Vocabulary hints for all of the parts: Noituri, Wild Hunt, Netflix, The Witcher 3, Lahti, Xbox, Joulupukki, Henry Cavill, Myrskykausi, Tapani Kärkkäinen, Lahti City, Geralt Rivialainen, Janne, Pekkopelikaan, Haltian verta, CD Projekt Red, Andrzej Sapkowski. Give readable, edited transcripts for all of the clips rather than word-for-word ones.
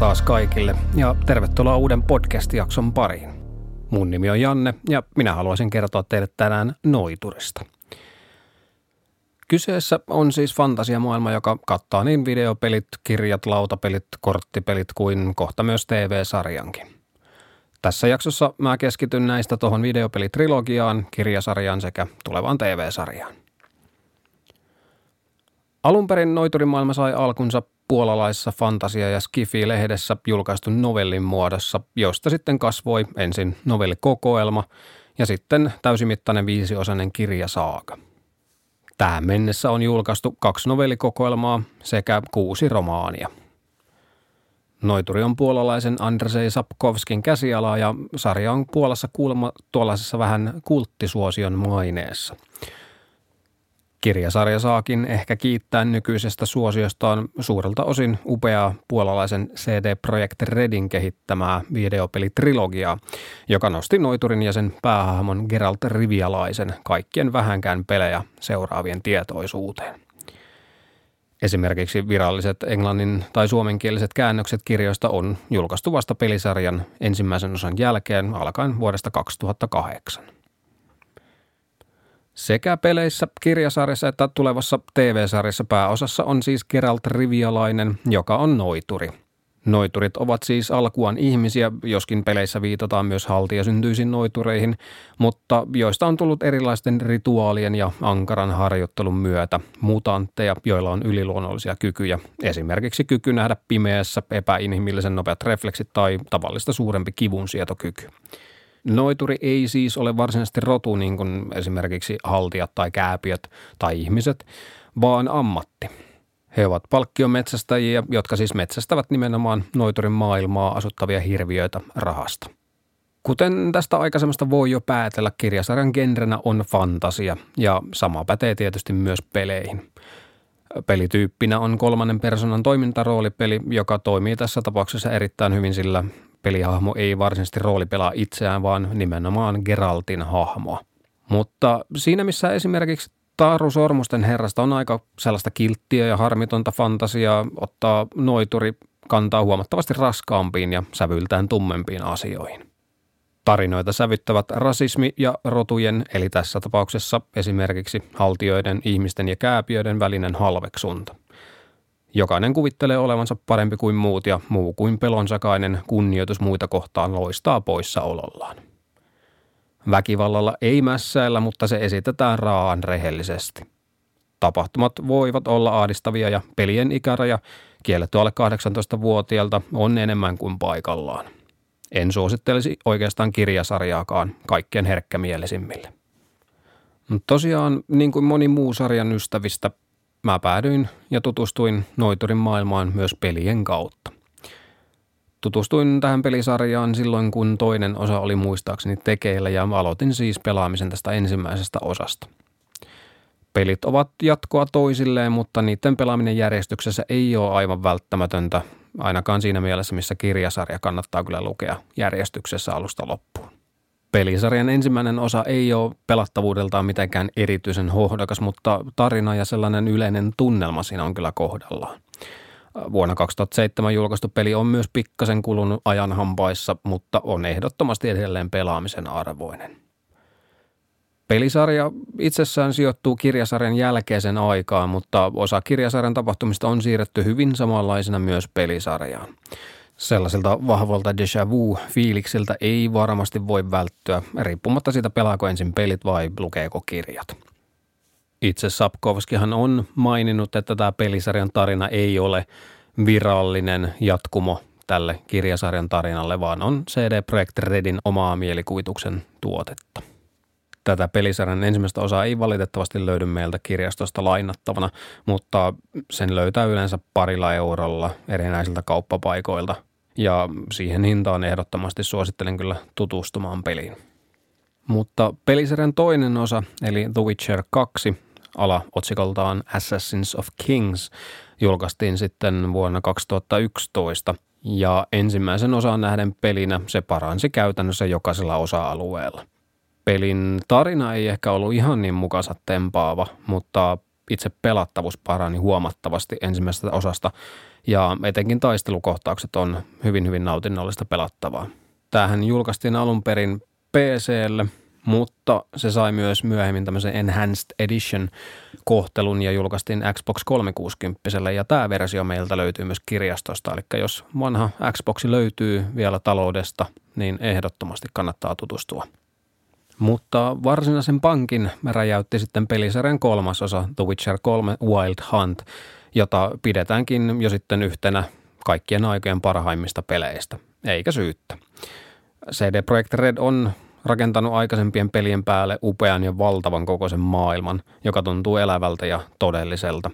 taas kaikille ja tervetuloa uuden podcast-jakson pariin. Mun nimi on Janne ja minä haluaisin kertoa teille tänään Noiturista. Kyseessä on siis fantasiamaailma, joka kattaa niin videopelit, kirjat, lautapelit, korttipelit kuin kohta myös TV-sarjankin. Tässä jaksossa mä keskityn näistä tuohon videopelitrilogiaan, kirjasarjaan sekä tulevaan TV-sarjaan. Alun perin Noiturimaailma sai alkunsa puolalaisessa fantasia- ja skifi-lehdessä julkaistun novellin muodossa, josta sitten kasvoi ensin novellikokoelma ja sitten täysimittainen 5-osainen kirjasaaga. Tähän mennessä on julkaistu 2 novellikokoelmaa sekä 6 romaania. Noituri on puolalaisen Andrzej Sapkowskin käsialaa ja sarja on Puolassa kuulemma tuollaisessa vähän kulttisuosion maineessa. Kirjasarja saakin ehkä kiittää nykyisestä suosiostaan suurelta osin upeaa puolalaisen CD Projekt Redin kehittämää videopelitrilogiaa, joka nosti Noiturin ja sen päähahmon Geralt Rivialaisen kaikkien vähänkään pelejä seuraavien tietoisuuteen. Esimerkiksi viralliset englannin tai suomenkieliset käännökset kirjoista on julkaistu vasta pelisarjan ensimmäisen osan jälkeen alkaen vuodesta 2008. Sekä peleissä, kirjasarjassa että tulevassa TV-sarjassa pääosassa on siis Geralt Rivialainen, joka on noituri. Noiturit ovat siis alkuaan ihmisiä, joskin peleissä viitataan myös haltiasyntyisiin noitureihin, mutta joista on tullut erilaisten rituaalien ja ankaran harjoittelun myötä mutantteja, joilla on yliluonnollisia kykyjä, esimerkiksi kyky nähdä pimeässä, epäinhimillisen nopeat refleksit tai tavallista suurempi kivunsietokyky. Noituri ei siis ole varsinaisesti rotu niin kuin esimerkiksi haltijat tai kääpiöt tai ihmiset, vaan ammatti. He ovat palkkiometsästäjiä, jotka siis metsästävät nimenomaan noiturin maailmaa asuttavia hirviöitä rahasta. Kuten tästä aikaisemmasta voi jo päätellä, kirjasarjan genrenä on fantasia ja sama pätee tietysti myös peleihin. Pelityyppinä on kolmannen persoonan toimintaroolipeli, joka toimii tässä tapauksessa erittäin hyvin, sillä pelihahmo ei varsinaisesti roolipelaa itseään, vaan nimenomaan Geraltin hahmoa. Mutta siinä missä esimerkiksi Taru Sormusten herrasta on aika sellaista kilttiä ja harmitonta fantasiaa, ottaa noituri kantaa huomattavasti raskaampiin ja sävyltään tummempiin asioihin. Tarinoita sävyttävät rasismi ja rotujen, eli tässä tapauksessa esimerkiksi haltijoiden, ihmisten ja kääpiöiden välinen halveksunta. Jokainen kuvittelee olevansa parempi kuin muut ja muu kuin pelonsakainen kunnioitus muita kohtaan loistaa poissaolollaan. Väkivallalla ei mässäillä, mutta se esitetään raaan rehellisesti. Tapahtumat voivat olla ahdistavia ja pelien ikäraja kielletty alle 18-vuotiailta on enemmän kuin paikallaan. En suosittelisi oikeastaan kirjasarjaakaan kaikkien herkkämielisimmille. Tosiaan, niin kuin moni muu sarjan ystävistä, mä päädyin ja tutustuin Noiturin maailmaan myös pelien kautta. Tutustuin tähän pelisarjaan silloin, kun toinen osa oli muistaakseni tekeillä ja aloitin siis pelaamisen tästä ensimmäisestä osasta. Pelit ovat jatkoa toisilleen, mutta niiden pelaaminen järjestyksessä ei ole aivan välttämätöntä, ainakaan siinä mielessä, missä kirjasarja kannattaa kyllä lukea järjestyksessä alusta loppuun. Pelisarjan ensimmäinen osa ei ole pelattavuudeltaan mitenkään erityisen hohdokas, mutta tarina ja sellainen yleinen tunnelma siinä on kyllä kohdallaan. Vuonna 2007 julkaistu peli on myös pikkasen kulunut ajan hampaissa, mutta on ehdottomasti edelleen pelaamisen arvoinen. Pelisarja itsessään sijoittuu kirjasarjan jälkeisen aikaan, mutta osa kirjasarjan tapahtumista on siirretty hyvin samanlaisena myös pelisarjaan. Sellaisilta vahvolta déjà vu-fiiliksiltä ei varmasti voi välttyä, riippumatta siitä pelaako ensin pelit vai lukeeko kirjat. Itse Sapkowskihan on maininnut, että tämä pelisarjan tarina ei ole virallinen jatkumo tälle kirjasarjan tarinalle, vaan on CD Projekt Redin omaa mielikuvituksen tuotetta. Tätä pelisarjan ensimmäistä osaa ei valitettavasti löydy meiltä kirjastosta lainattavana, mutta sen löytää yleensä €2 erinäisiltä kauppapaikoilta ja siihen hintaan ehdottomasti suosittelen kyllä tutustumaan peliin. Mutta pelisarjan toinen osa, eli The Witcher 2, alaotsikoltaan Assassins of Kings, julkaistiin sitten vuonna 2011 ja ensimmäisen osan nähden pelinä se paransi käytännössä jokaisella osa-alueella. Pelin tarina ei ehkä ollut ihan niin mukansa tempaava, mutta itse pelattavuus parani huomattavasti ensimmäisestä osasta ja etenkin taistelukohtaukset on hyvin, hyvin nautinnollista pelattavaa. Tämähän julkaistiin alun perin PC:lle, mutta se sai myös myöhemmin tämmöisen Enhanced Edition-kohtelun ja julkaistiin Xbox 360:lle ja tämä versio meiltä löytyy myös kirjastosta. Eli jos vanha Xboxi löytyy vielä taloudesta, niin ehdottomasti kannattaa tutustua. Mutta varsinaisen pankin räjäytti sitten pelisarjan kolmas osa The Witcher 3 Wild Hunt, jota pidetäänkin jo sitten yhtenä kaikkien aikojen parhaimmista peleistä, eikä syyttä. CD Projekt Red on rakentanut aikaisempien pelien päälle upean ja valtavan kokoisen maailman, joka tuntuu elävältä ja todelliselta.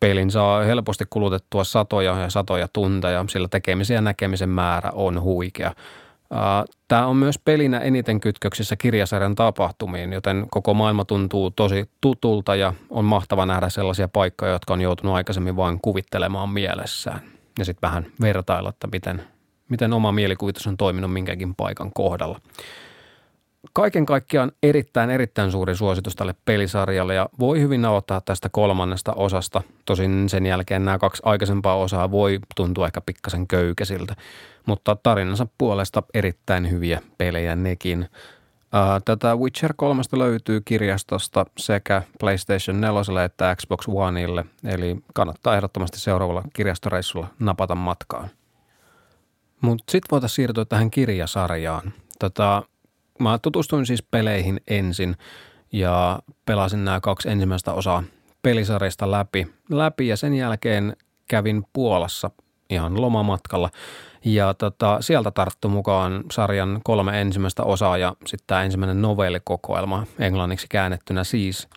Pelin saa helposti kulutettua satoja ja satoja tunteja, sillä tekemisen ja näkemisen määrä on huikea. Tämä on myös pelinä eniten kytköksissä kirjasarjan tapahtumiin, joten koko maailma tuntuu tosi tutulta ja on mahtava nähdä sellaisia paikkoja, jotka on joutunut aikaisemmin vain kuvittelemaan mielessään. Ja sitten vähän vertailla, että miten oma mielikuvitus on toiminut minkäkin paikan kohdalla. Kaiken kaikkiaan erittäin suuri suositus tälle pelisarjalle ja voi hyvin aloittaa tästä kolmannesta osasta. Tosin sen jälkeen nämä kaksi aikaisempaa osaa voi tuntua ehkä pikkasen köykäisiltä, mutta tarinansa puolesta erittäin hyviä pelejä nekin. Tätä Witcher 3 löytyy kirjastosta sekä PlayStation 4 että Xbox Oneille, eli kannattaa ehdottomasti seuraavalla kirjastoreissulla napata matkaan. Mutta sitten voitaisiin siirtyä tähän kirjasarjaan. Mä tutustuin siis peleihin ensin ja pelasin nämä kaksi ensimmäistä osaa pelisarjasta läpi ja sen jälkeen kävin Puolassa ihan lomamatkalla ja sieltä tarttui mukaan sarjan kolme ensimmäistä osaa ja sitten tämä ensimmäinen novellikokoelma englanniksi käännettynä siis.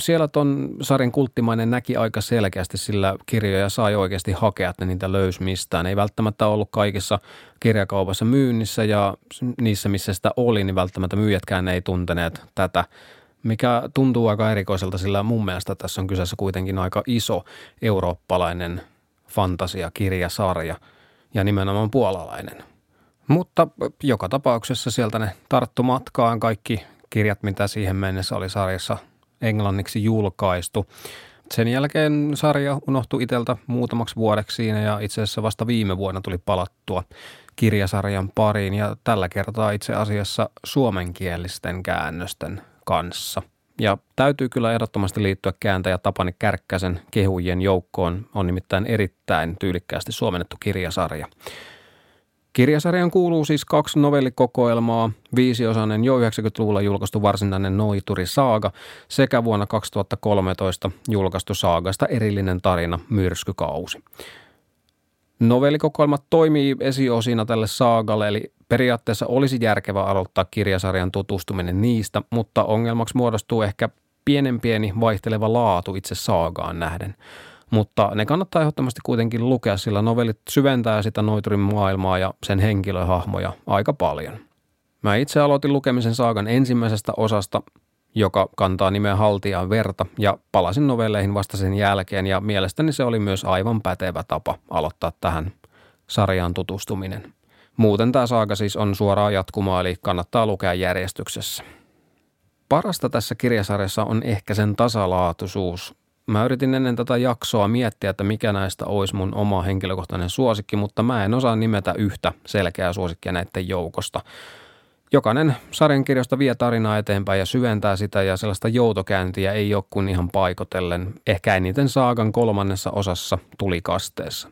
Siellä ton sarjan kulttimainen näki aika selkeästi, sillä kirjoja sai oikeasti hakea, että niitä löysi mistään. Ei välttämättä ollut kaikissa kirjakaupassa myynnissä ja niissä, missä sitä oli, niin välttämättä myyjätkään ei tunteneet tätä, mikä tuntuu aika erikoiselta, sillä mun mielestä tässä on kyseessä kuitenkin aika iso eurooppalainen fantasiakirjasarja ja nimenomaan puolalainen. Mutta joka tapauksessa sieltä ne tarttu matkaan kaikki kirjat, mitä siihen mennessä oli sarjassa englanniksi julkaistu. Sen jälkeen sarja unohtui itseltä muutamaksi vuodeksi siinä ja itse asiassa vasta viime vuonna tuli palattua kirjasarjan pariin ja tällä kertaa itse asiassa suomenkielisten käännösten kanssa. Ja täytyy kyllä ehdottomasti liittyä kääntäjä Tapani Kärkkäisen kehujien joukkoon, on nimittäin erittäin tyylikkäästi suomennettu kirjasarja. Kirjasarjaan kuuluu siis kaksi novellikokoelmaa, 5-osainen jo 90-luvulla julkaistu varsinainen Noituri-saaga sekä vuonna 2013 julkaistu saagasta erillinen tarina Myrskykausi. Novellikokoelmat toimii esiosina tälle saagalle, eli periaatteessa olisi järkevää aloittaa kirjasarjan tutustuminen niistä, mutta ongelmaksi muodostuu ehkä pienen pieni vaihteleva laatu itse saagaan nähden. Mutta ne kannattaa ehdottomasti kuitenkin lukea, sillä novellit syventää sitä Noiturin maailmaa ja sen henkilöhahmoja aika paljon. Mä itse aloitin lukemisen saagan ensimmäisestä osasta, joka kantaa nimeä Haltian verta, ja palasin novelleihin vasta sen jälkeen, ja mielestäni se oli myös aivan pätevä tapa aloittaa tähän sarjaan tutustuminen. Muuten tämä saaga siis on suoraan jatkumaa, eli kannattaa lukea järjestyksessä. Parasta tässä kirjasarjassa on ehkä sen tasalaatuisuus. Mä yritin ennen tätä jaksoa miettiä, että mikä näistä olisi mun oma henkilökohtainen suosikki, mutta mä en osaa nimetä yhtä selkeää suosikkia näiden joukosta. Jokainen sarjan kirjoista vie tarinaa eteenpäin ja syventää sitä ja sellaista joutokäyntiä ei ole kuin ihan paikotellen. Ehkä eniten saagan kolmannessa osassa tulikasteessa.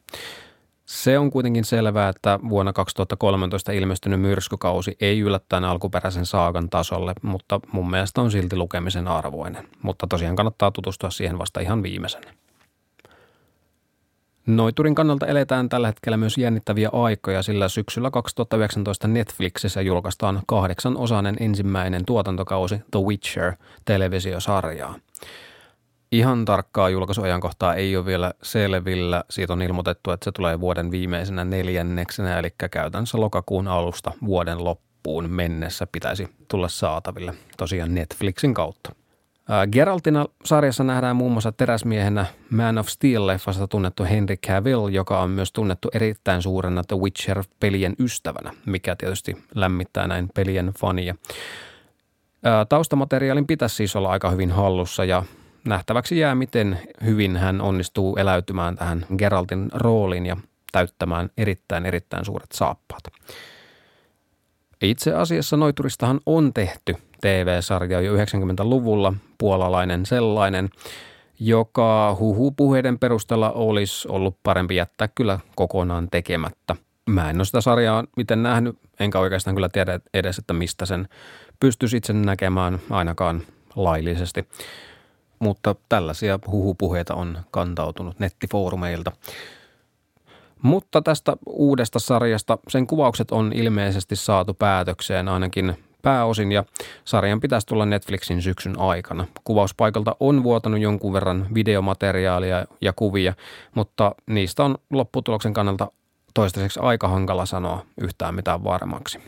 Se on kuitenkin selvää, että vuonna 2013 ilmestynyt Myrskykausi ei yllättäen alkuperäisen saagan tasolle, mutta mun mielestä on silti lukemisen arvoinen. Mutta tosiaan kannattaa tutustua siihen vasta ihan viimeisenä. Noiturin kannalta eletään tällä hetkellä myös jännittäviä aikoja, sillä syksyllä 2019 Netflixissä julkaistaan 8-osainen ensimmäinen tuotantokausi The Witcher-televisiosarjaa. Ihan tarkkaa julkaisuajankohtaa ei ole vielä selvillä. Siitä on ilmoitettu, että se tulee vuoden viimeisenä neljänneksenä, eli käytännössä lokakuun alusta vuoden loppuun mennessä pitäisi tulla saataville tosiaan Netflixin kautta. Geraltina sarjassa nähdään muun muassa teräsmiehenä Man of Steel-leffasta tunnettu Henry Cavill, joka on myös tunnettu erittäin suurena The Witcher-pelien ystävänä, mikä tietysti lämmittää näin pelien fania. Taustamateriaalin pitäisi siis olla aika hyvin hallussa ja nähtäväksi jää, miten hyvin hän onnistuu eläytymään tähän Geraltin rooliin ja täyttämään erittäin suuret saappaat. Itse asiassa Noituristahan on tehty TV-sarja jo 90-luvulla, puolalainen sellainen, joka huhupuheiden perusteella olisi ollut parempi jättää kyllä kokonaan tekemättä. Mä en ole sitä sarjaa miten nähnyt, enkä oikeastaan kyllä tiedä edes, että mistä sen pystyisi itse näkemään ainakaan laillisesti. Mutta tällaisia huhupuheita on kantautunut nettifoorumeilta. Mutta tästä uudesta sarjasta sen kuvaukset on ilmeisesti saatu päätökseen ainakin pääosin ja sarjan pitäisi tulla Netflixin syksyn aikana. Kuvauspaikalta on vuotanut jonkun verran videomateriaalia ja kuvia, mutta niistä on lopputuloksen kannalta toistaiseksi aika hankala sanoa yhtään mitään varmaksi.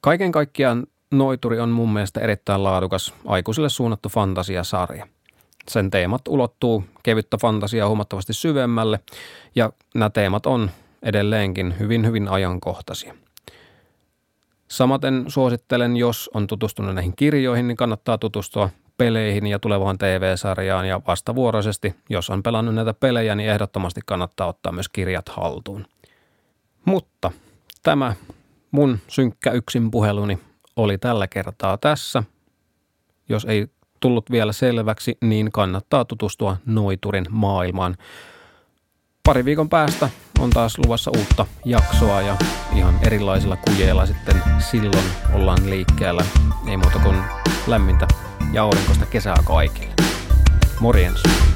Kaiken kaikkiaan Noituri on mun mielestä erittäin laadukas aikuisille suunnattu fantasiasarja. Sen teemat ulottuu kevyttä fantasiaa huomattavasti syvemmälle ja nämä teemat on edelleenkin hyvin ajankohtaisia. Samaten suosittelen, jos on tutustunut näihin kirjoihin, niin kannattaa tutustua peleihin ja tulevaan TV-sarjaan ja vastavuoroisesti, jos on pelannut näitä pelejä, niin ehdottomasti kannattaa ottaa myös kirjat haltuun. Mutta tämä mun synkkä yksin puheluni oli tällä kertaa tässä. Jos ei tullut vielä selväksi, niin kannattaa tutustua Noiturin maailmaan. Pari viikon päästä on taas luvassa uutta jaksoa ja ihan erilaisilla kujeilla sitten silloin ollaan liikkeellä. Ei muuta kuin lämmintä ja aurinkoista kesää kaikille. Morjens!